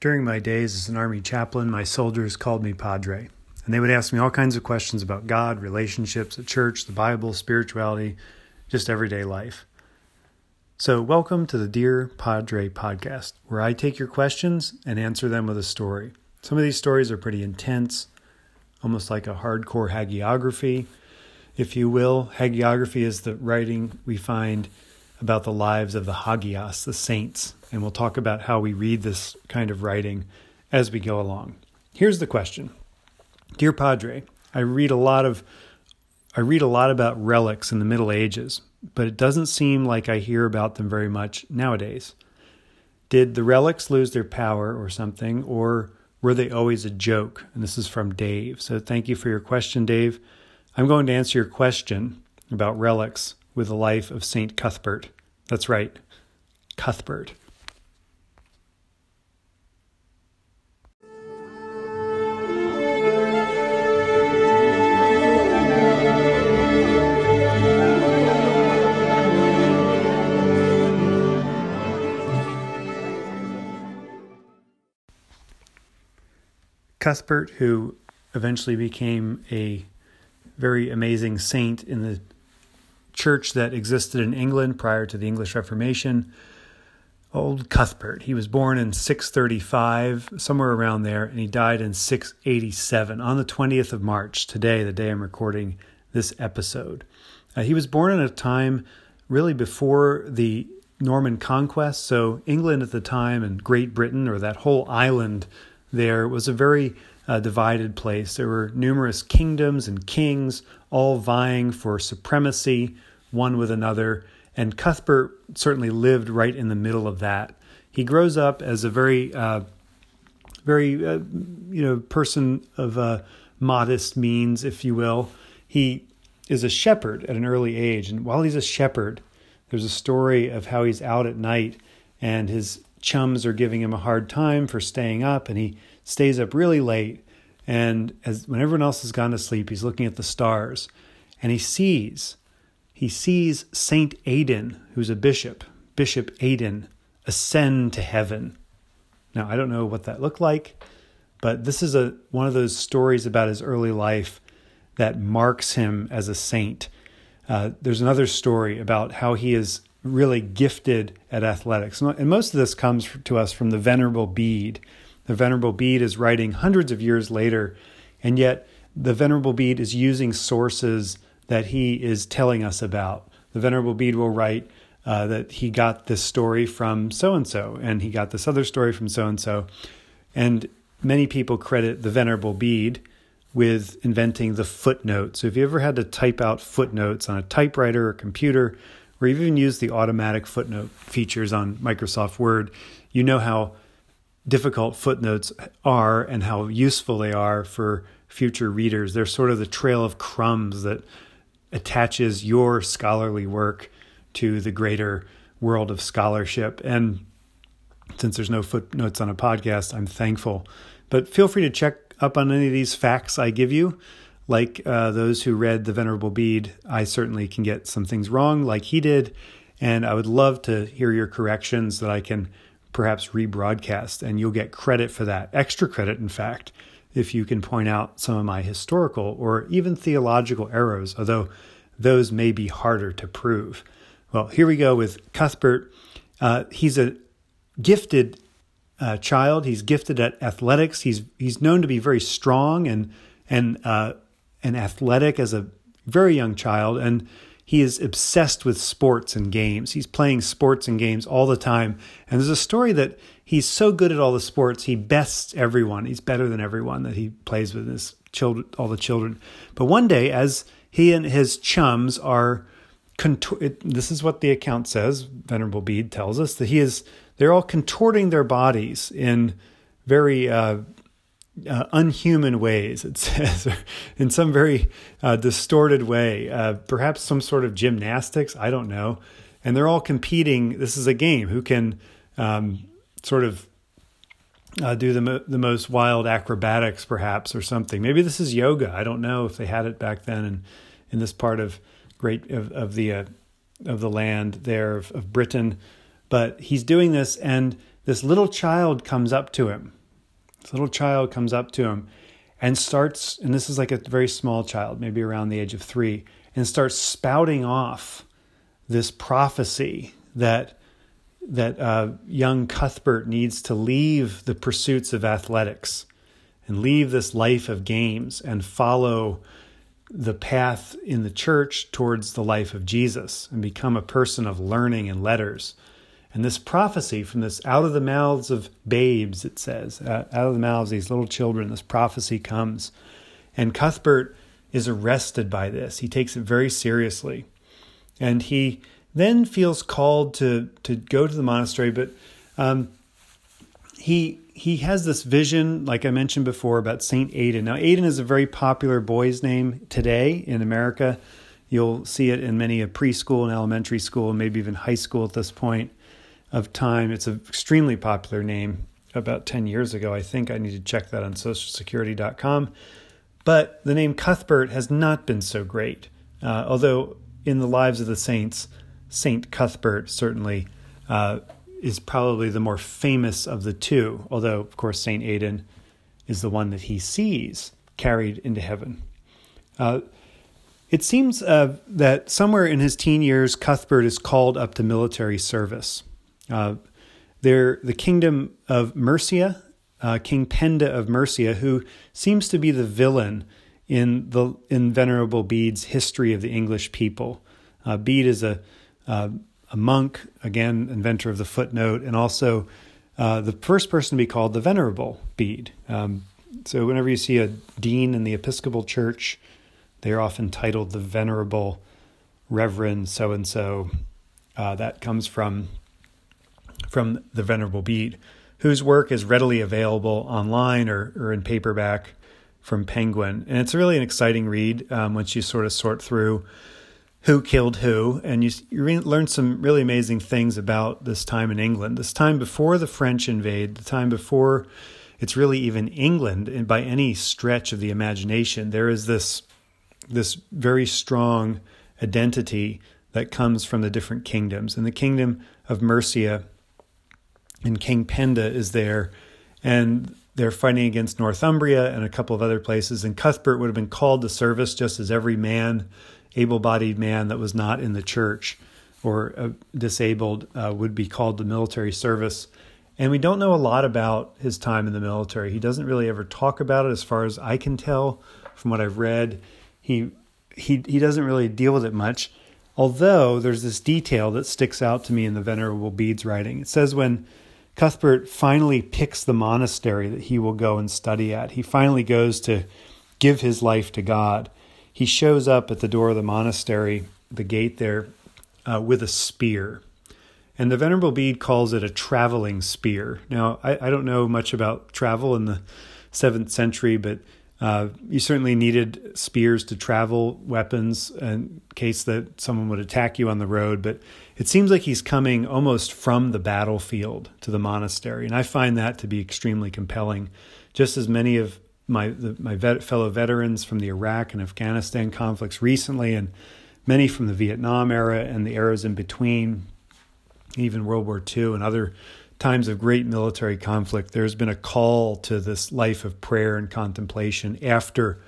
During my days as an army chaplain, my soldiers called me Padre, and they would ask me all kinds of questions about God, relationships, the church, the Bible, spirituality, just everyday life. So welcome to the Dear Padre podcast, where I take your questions and answer them with a story. Some of these stories are pretty intense, almost like a hardcore hagiography, if you will. Hagiography is the writing we find about the lives of the hagias, the saints. And we'll talk about how we read this kind of writing as we go along. Here's the question. Dear Padre, I read a lot about relics in the Middle Ages, but it doesn't seem like I hear about them very much nowadays. Did the relics lose their power or something, or were they always a joke? And this is from Dave. So thank you for your question, Dave. I'm going to answer your question about relics with the life of St. Cuthbert. That's right, Cuthbert. Cuthbert, who eventually became a very amazing saint in the church that existed in England prior to the English Reformation. Old Cuthbert, he was born in 635, somewhere around there, and he died in 687 on the 20th of March, today, the day I'm recording this episode. He was born at a time really before the Norman conquest, so England at the time and Great Britain, or that whole island there, was a very divided place. There were numerous kingdoms and kings, all vying for supremacy, one with another, and Cuthbert certainly lived right in the middle of that. He grows up as a very person of modest means, if you will. He is a shepherd at an early age, and while he's a shepherd, there's a story of how he's out at night, and his chums are giving him a hard time for staying up, and he stays up really late, and when everyone else has gone to sleep, he's looking at the stars, and he sees Saint Aidan, who's a bishop, Bishop Aidan, ascend to heaven. Now, I don't know what that looked like, but this is one of those stories about his early life that marks him as a saint. There's another story about how he is really gifted at athletics. And most of this comes to us from the Venerable Bede. The Venerable Bede is writing hundreds of years later, and yet the Venerable Bede is using sources that he is telling us about. The Venerable Bede will write that he got this story from so-and-so, and he got this other story from so-and-so. And many people credit the Venerable Bede with inventing the footnote. So if you ever had to type out footnotes on a typewriter or computer, or even use the automatic footnote features on Microsoft Word, you know how difficult footnotes are and how useful they are for future readers. They're sort of the trail of crumbs that attaches your scholarly work to the greater world of scholarship. And since there's no footnotes on a podcast, I'm thankful. But feel free to check up on any of these facts I give you. Like those who read the Venerable Bede, I certainly can get some things wrong like he did, and I would love to hear your corrections that I can perhaps rebroadcast, and you'll get credit for that, extra credit, in fact, if you can point out some of my historical or even theological errors, although those may be harder to prove. Well, here we go with Cuthbert. He's a gifted child. He's gifted at athletics. He's known to be very strong and athletic as a very young child, and he is obsessed with sports and games. He's playing sports and games all the time, and there's a story that he's so good at all the sports, he bests everyone. He's better than everyone that he plays with, his children, all the children. But one day, as he and his chums are, this is what the account says, Venerable Bede tells us, that they're all contorting their bodies in very unhuman ways, it says, in some very distorted way, perhaps some sort of gymnastics, I don't know. And they're all competing. This is a game. Who can do the most wild acrobatics, perhaps, or something. Maybe this is yoga. I don't know if they had it back then in this part of the land there of Britain. But he's doing this, and this little child comes up to him. This little child comes up to him and starts, and this is like a very small child, maybe around the age of 3, and starts spouting off this prophecy that young Cuthbert needs to leave the pursuits of athletics and leave this life of games and follow the path in the church towards the life of Jesus and become a person of learning and letters. And this prophecy from this out of the mouths of babes, it says, out of the mouths of these little children, this prophecy comes. And Cuthbert is arrested by this. He takes it very seriously. And he then feels called to go to the monastery, but he has this vision, like I mentioned before, about Saint Aidan. Now, Aidan is a very popular boy's name today in America. You'll see it in many a preschool and elementary school, maybe even high school at this point of time. It's an extremely popular name about 10 years ago. I think I need to check that on socialsecurity.com. But the name Cuthbert has not been so great, although in the lives of the saints, Saint Cuthbert certainly is probably the more famous of the two, although, of course, Saint Aidan is the one that he sees carried into heaven. It seems that somewhere in his teen years, Cuthbert is called up to military service. The kingdom of Mercia, King Penda of Mercia, who seems to be the villain in Venerable Bede's history of the English people. Bede is a monk, again, inventor of the footnote, and also the first person to be called the Venerable Bede. So whenever you see a dean in the Episcopal Church, they're often titled the Venerable Reverend so-and-so. That comes from the Venerable Bede, whose work is readily available online or in paperback from Penguin. And it's really an exciting read once you sort of sort through who killed who, and you learn some really amazing things about this time in England, this time before the French invade, the time before it's really even England, and by any stretch of the imagination, there is this very strong identity that comes from the different kingdoms. And the kingdom of Mercia and King Penda is there, and they're fighting against Northumbria and a couple of other places, and Cuthbert would have been called to service just as every man, able-bodied man that was not in the church or disabled would be called to military service. And we don't know a lot about his time in the military. He doesn't really ever talk about it as far as I can tell from what I've read. He doesn't really deal with it much, although there's this detail that sticks out to me in the Venerable Bede's writing. It says when Cuthbert finally picks the monastery that he will go and study at, he finally goes to give his life to God. He shows up at the door of the monastery, the gate there, with a spear. And the Venerable Bede calls it a traveling spear. Now, I don't know much about travel in the 7th century, but you certainly needed spears to travel, weapons, in case that someone would attack you on the road. But it seems like he's coming almost from the battlefield to the monastery. And I find that to be extremely compelling, just as many of my fellow veterans from the Iraq and Afghanistan conflicts recently, and many from the Vietnam era and the eras in between, even World War II and other times of great military conflict, there's been a call to this life of prayer and contemplation after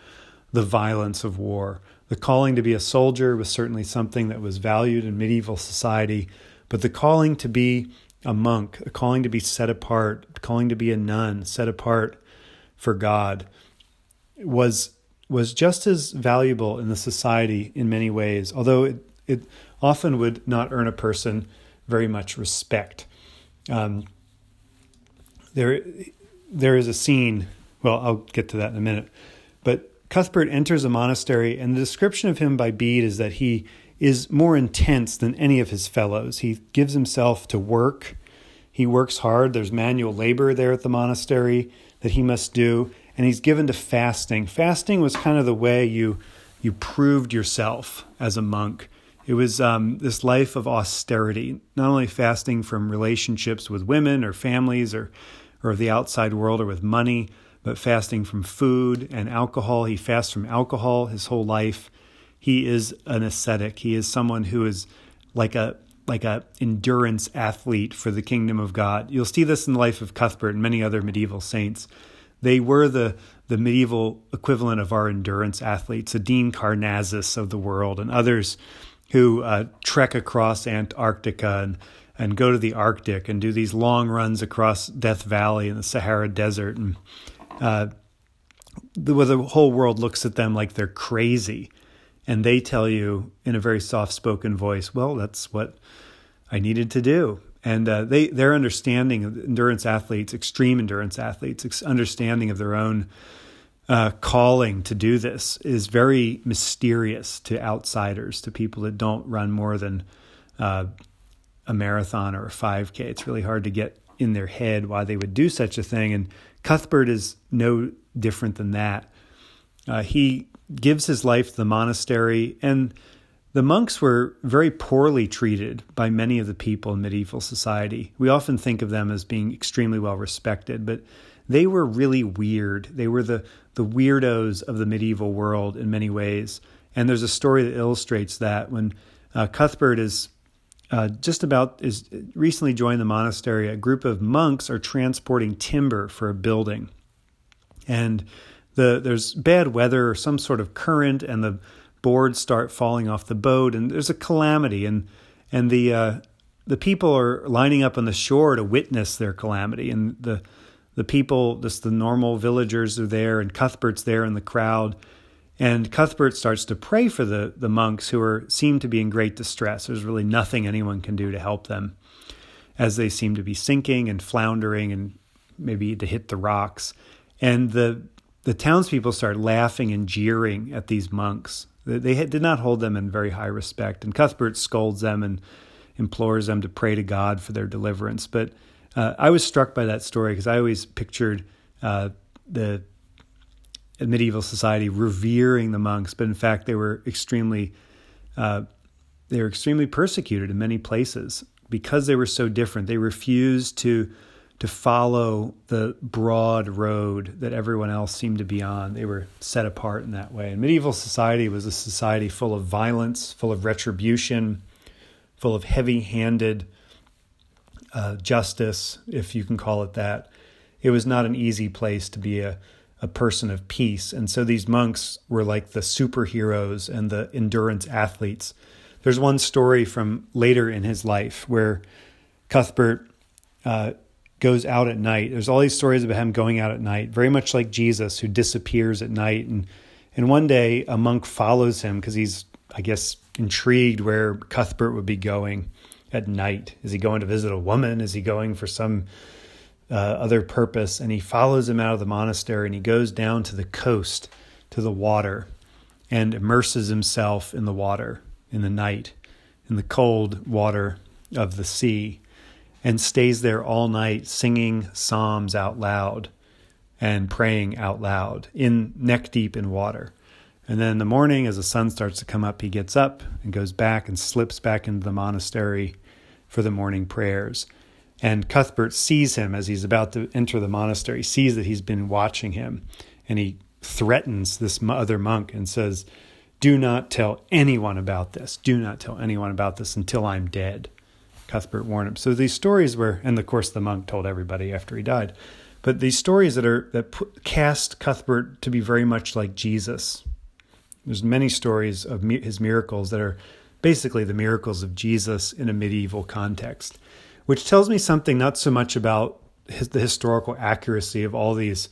the violence of war. The calling to be a soldier was certainly something that was valued in medieval society, but the calling to be a monk, a calling to be set apart, a calling to be a nun, set apart for God, was just as valuable in the society in many ways, although it often would not earn a person very much respect. There is a scene, well, I'll get to that in a minute, but Cuthbert enters a monastery, and the description of him by Bede is that he is more intense than any of his fellows. He gives himself to work. He works hard. There's manual labor there at the monastery that he must do, and he's given to fasting. Fasting was kind of the way you proved yourself as a monk. It was this life of austerity, not only fasting from relationships with women or families or the outside world or with money, but fasting from food and alcohol. He fasts from alcohol his whole life. He is an ascetic. He is someone who is like a like a endurance athlete for the kingdom of God. You'll see this in the life of Cuthbert and many other medieval saints. They were the medieval equivalent of our endurance athletes, the Dean Carnazes of the world and others who trek across Antarctica and go to the Arctic and do these long runs across Death Valley and the Sahara Desert. And the whole world looks at them like they're crazy. And they tell you in a very soft-spoken voice, well, that's what I needed to do. And their understanding of endurance athletes, extreme endurance athletes, understanding of their own calling to do this is very mysterious to outsiders, to people that don't run more than a marathon or a 5K. It's really hard to get in their head why they would do such a thing. And Cuthbert is no different than that. He gives his life to the monastery, and the monks were very poorly treated by many of the people in medieval society. We often think of them as being extremely well respected, but they were really weird. They were the weirdos of the medieval world in many ways. And there's a story that illustrates that when Cuthbert is recently joined the monastery, a group of monks are transporting timber for a building. And there's bad weather or some sort of current, and the boards start falling off the boat, and there's a calamity, and the people are lining up on the shore to witness their calamity, and the people, just the normal villagers, are there, and Cuthbert's there in the crowd, and Cuthbert starts to pray for the monks who seem to be in great distress. There's really nothing anyone can do to help them, as they seem to be sinking and floundering, and maybe to hit the rocks, and the townspeople start laughing and jeering at these monks. They did not hold them in very high respect. And Cuthbert scolds them and implores them to pray to God for their deliverance. But I was struck by that story because I always pictured the medieval society revering the monks. But in fact, they were extremely persecuted in many places because they were so different. They refused to follow the broad road that everyone else seemed to be on. They were set apart in that way. And medieval society was a society full of violence, full of retribution, full of heavy-handed justice, if you can call it that. It was not an easy place to be a person of peace. And so these monks were like the superheroes and the endurance athletes. There's one story from later in his life where Cuthbert goes out at night. There's all these stories about him going out at night, very much like Jesus, who disappears at night. And one day a monk follows him because he's, I guess, intrigued where Cuthbert would be going at night. Is he going to visit a woman? Is he going for some other purpose? And he follows him out of the monastery, and he goes down to the coast, to the water, and immerses himself in the water in the night, in the cold water of the sea, and stays there all night singing psalms out loud and praying out loud, in neck deep in water. And then in the morning, as the sun starts to come up, he gets up and goes back and slips back into the monastery for the morning prayers. And Cuthbert sees him as he's about to enter the monastery. He sees that he's been watching him, and he threatens this other monk and says, "Do not tell anyone about this. Do not tell anyone about this until I'm dead." Cuthbert warned him. So these stories were, and of course the monk told everybody after he died, but these stories that cast Cuthbert to be very much like Jesus. There's many stories of his miracles that are basically the miracles of Jesus in a medieval context, which tells me something not so much about the historical accuracy of all these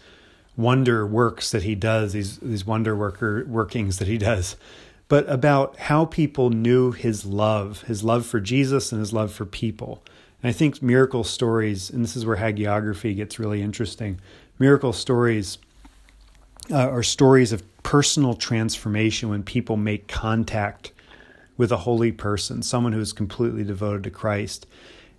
wonder works that he does, these wonder workings that he does, but about how people knew his love for Jesus and his love for people. And I think miracle stories, and this is where hagiography gets really interesting, miracle stories are stories of personal transformation when people make contact with a holy person, someone who is completely devoted to Christ.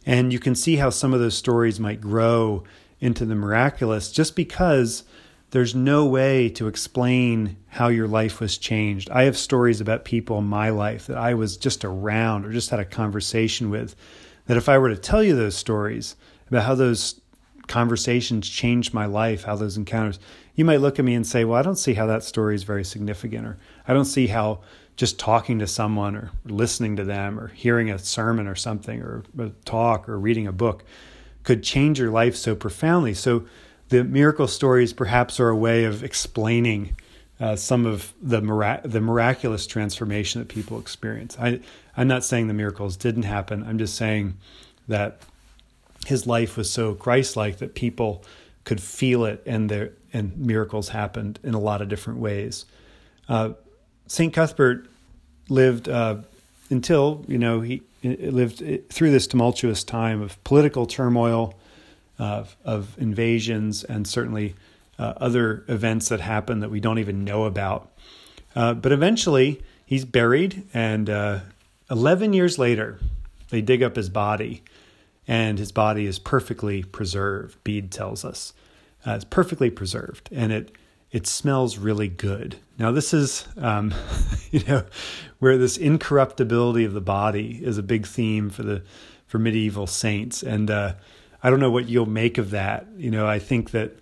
And you can see how some of those stories might grow into the miraculous just because there's no way to explain how your life was changed. I have stories about people in my life that I was just around or just had a conversation with, that if I were to tell you those stories about how those conversations changed my life, how those encounters, you might look at me and say, well, I don't see how that story is very significant, or I don't see how just talking to someone or listening to them or hearing a sermon or something or a talk or reading a book could change your life so profoundly. So the miracle stories perhaps are a way of explaining some of the miraculous transformation that people experience. I'm not saying the miracles didn't happen. I'm just saying that his life was so Christ-like that people could feel it, and miracles happened in a lot of different ways. St. Cuthbert lived until, he lived through this tumultuous time of political turmoil, of invasions, and certainly other events that happen that we don't even know about. But eventually, he's buried, and 11 years later, they dig up his body, and his body is perfectly preserved, Bede tells us. It's perfectly preserved, and it smells really good. Now, this is, where this incorruptibility of the body is a big theme for medieval saints, and I don't know what you'll make of that. I think that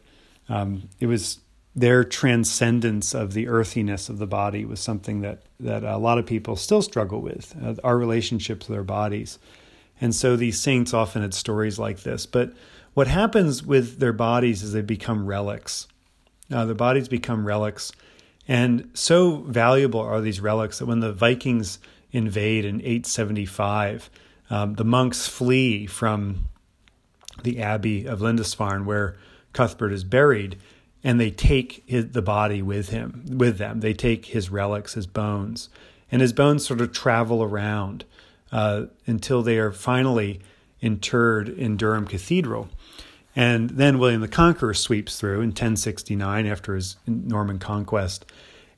it was their transcendence of the earthiness of the body was something that a lot of people still struggle with, our relationships with our bodies. And so these saints often had stories like this. But what happens with their bodies is they become relics. Their bodies become relics. And so valuable are these relics that when the Vikings invade in 875, the monks flee from the Abbey of Lindisfarne, where Cuthbert is buried, and they take the body with them. They take his relics, his bones, and his bones sort of travel around until they are finally interred in Durham Cathedral. And then William the Conqueror sweeps through in 1069 after his Norman conquest,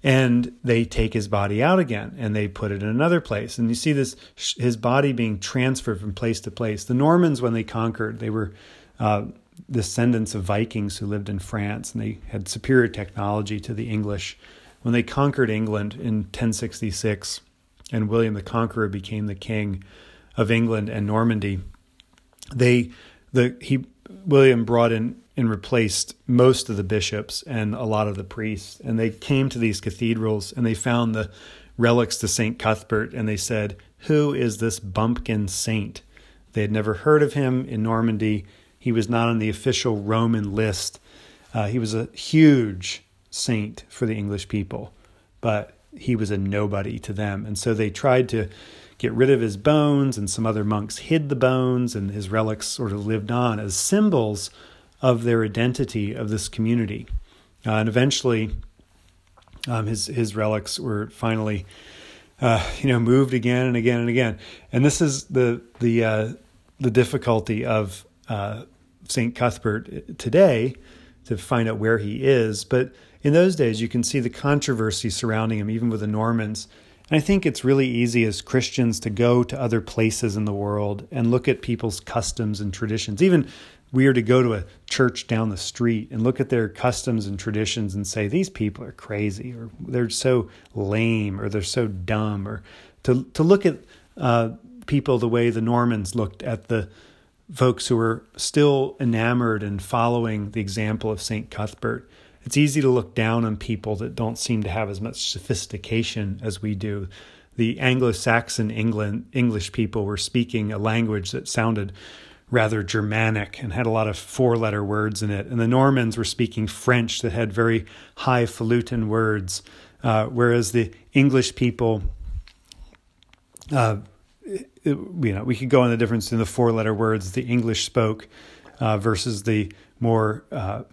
and they take his body out again, and they put it in another place. And you see this, his body being transferred from place to place. The Normans, when they conquered, they were descendants of Vikings who lived in France, and they had superior technology to the English. When they conquered England in 1066, and William the Conqueror became the king of England and Normandy, William brought in and replaced most of the bishops and a lot of the priests. And they came to these cathedrals, and they found the relics to St. Cuthbert, and they said, "Who is this bumpkin saint?" They had never heard of him in Normandy. He was not on the official Roman list. He was a huge saint for the English people, but he was a nobody to them. And so they tried to get rid of his bones, and some other monks hid the bones, and his relics sort of lived on as symbols of their identity of this community. And eventually, his relics were finally, moved again and again and again. And this is the difficulty of St. Cuthbert today, to find out where he is. But in those days, you can see the controversy surrounding him, even with the Normans. And I think it's really easy as Christians to go to other places in the world and look at people's customs and traditions. Even we are to go to a church down the street and look at their customs and traditions and say, these people are crazy, or they're so lame, or they're so dumb, or to look at people the way the Normans looked at the folks who were still enamored and following the example of St. Cuthbert. It's easy to look down on people that don't seem to have as much sophistication as we do. The Anglo-Saxon English people were speaking a language that sounded rather Germanic and had a lot of four-letter words in it. And the Normans were speaking French that had very highfalutin words, whereas the English people, we could go on the difference in the four-letter words the English spoke versus the more,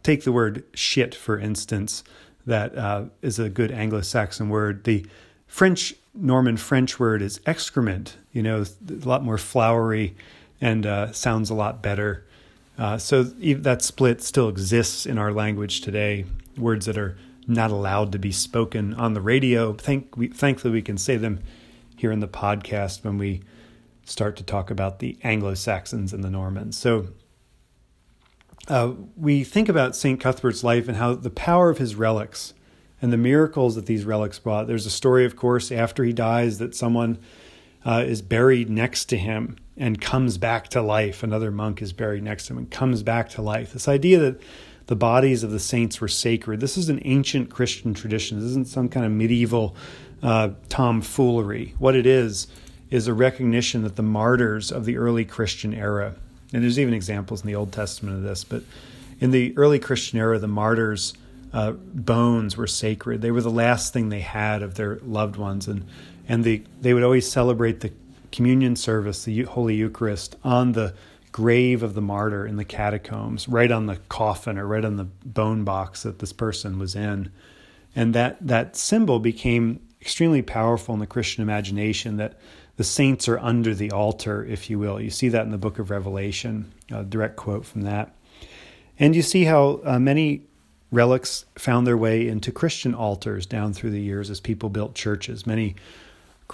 take the word shit, for instance, that is a good Anglo-Saxon word. The Norman French word is excrement, a lot more flowery and sounds a lot better. So that split still exists in our language today, words that are not allowed to be spoken on the radio. Thankfully, we can say them here in the podcast when we start to talk about the Anglo-Saxons and the Normans. So we think about St. Cuthbert's life and how the power of his relics and the miracles that these relics brought. There's a story, of course, after he dies that someone is buried next to him and comes back to life. Another monk is buried next to him and comes back to life. This idea that the bodies of the saints were sacred. This is an ancient Christian tradition. This isn't some kind of medieval tomfoolery. What it is a recognition that the martyrs of the early Christian era, and there's even examples in the Old Testament of this, but in the early Christian era, the martyrs' bones were sacred. They were the last thing they had of their loved ones, and they would always celebrate the communion service, the Holy Eucharist, on the grave of the martyr in the catacombs, right on the coffin or right on the bone box that this person was in. And that symbol became extremely powerful in the Christian imagination, that the saints are under the altar, if you will. You see that in the book of Revelation, a direct quote from that. And you see how many relics found their way into Christian altars down through the years as people built churches. Many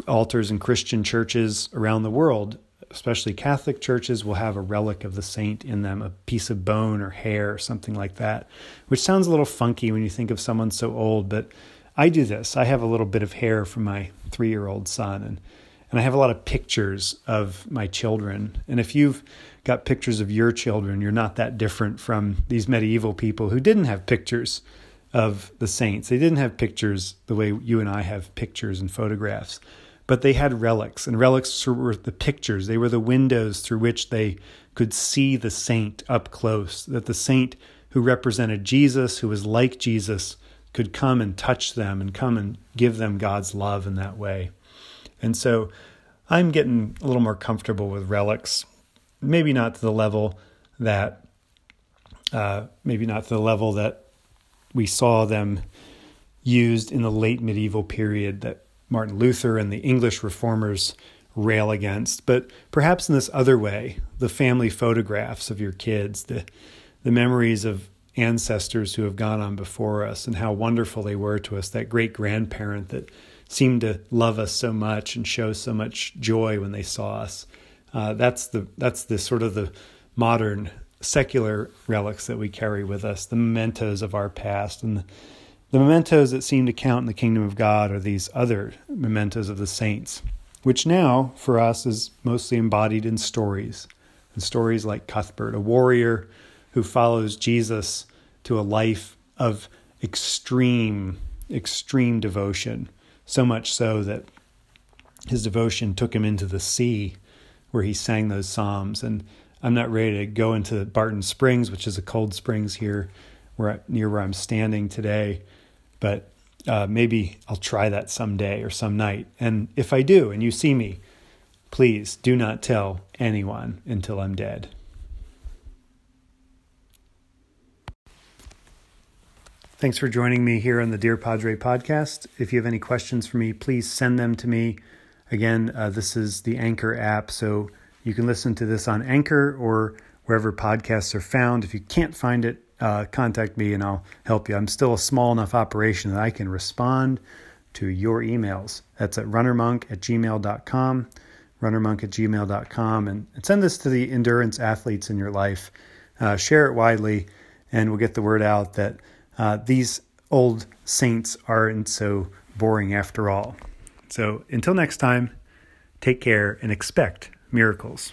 altars in Christian churches around the world, especially Catholic churches, will have a relic of the saint in them, a piece of bone or hair or something like that, which sounds a little funky when you think of someone so old, but I do this. I have a little bit of hair from my 3-year-old son, and I have a lot of pictures of my children. And if you've got pictures of your children, you're not that different from these medieval people who didn't have pictures of the saints. They didn't have pictures the way you and I have pictures and photographs, but they had relics, and relics were the pictures. They were the windows through which they could see the saint up close, that the saint who represented Jesus, who was like Jesus, could come and touch them and come and give them God's love in that way. And so I'm getting a little more comfortable with relics, maybe not to the level that we saw them used in the late medieval period that Martin Luther and the English reformers rail against, but perhaps in this other way, the family photographs of your kids, the memories of ancestors who have gone on before us and how wonderful they were to us, that great-grandparent that seemed to love us so much and show so much joy when they saw us. That's the sort of the modern secular relics that we carry with us, the mementos of our past. And the mementos that seem to count in the kingdom of God are these other mementos of the saints, which now for us is mostly embodied in stories. And stories like Cuthbert, a warrior who follows Jesus to a life of extreme devotion, so much so that his devotion took him into the sea where he sang those psalms. And I'm not ready to go into Barton Springs, which is a cold springs here near where I'm standing today, but maybe I'll try that someday or some night. And if I do and you see me, please do not tell anyone until I'm dead. Thanks for joining me here on the Dear Padre podcast. If you have any questions for me, please send them to me. Again, this is the Anchor app, so you can listen to this on Anchor or wherever podcasts are found. If you can't find it, contact me and I'll help you. I'm still a small enough operation that I can respond to your emails. That's at runnermonk@gmail.com, runnermonk@gmail.com. And send this to the endurance athletes in your life. Share it widely, and we'll get the word out that these old saints aren't so boring after all. So until next time, take care and expect miracles.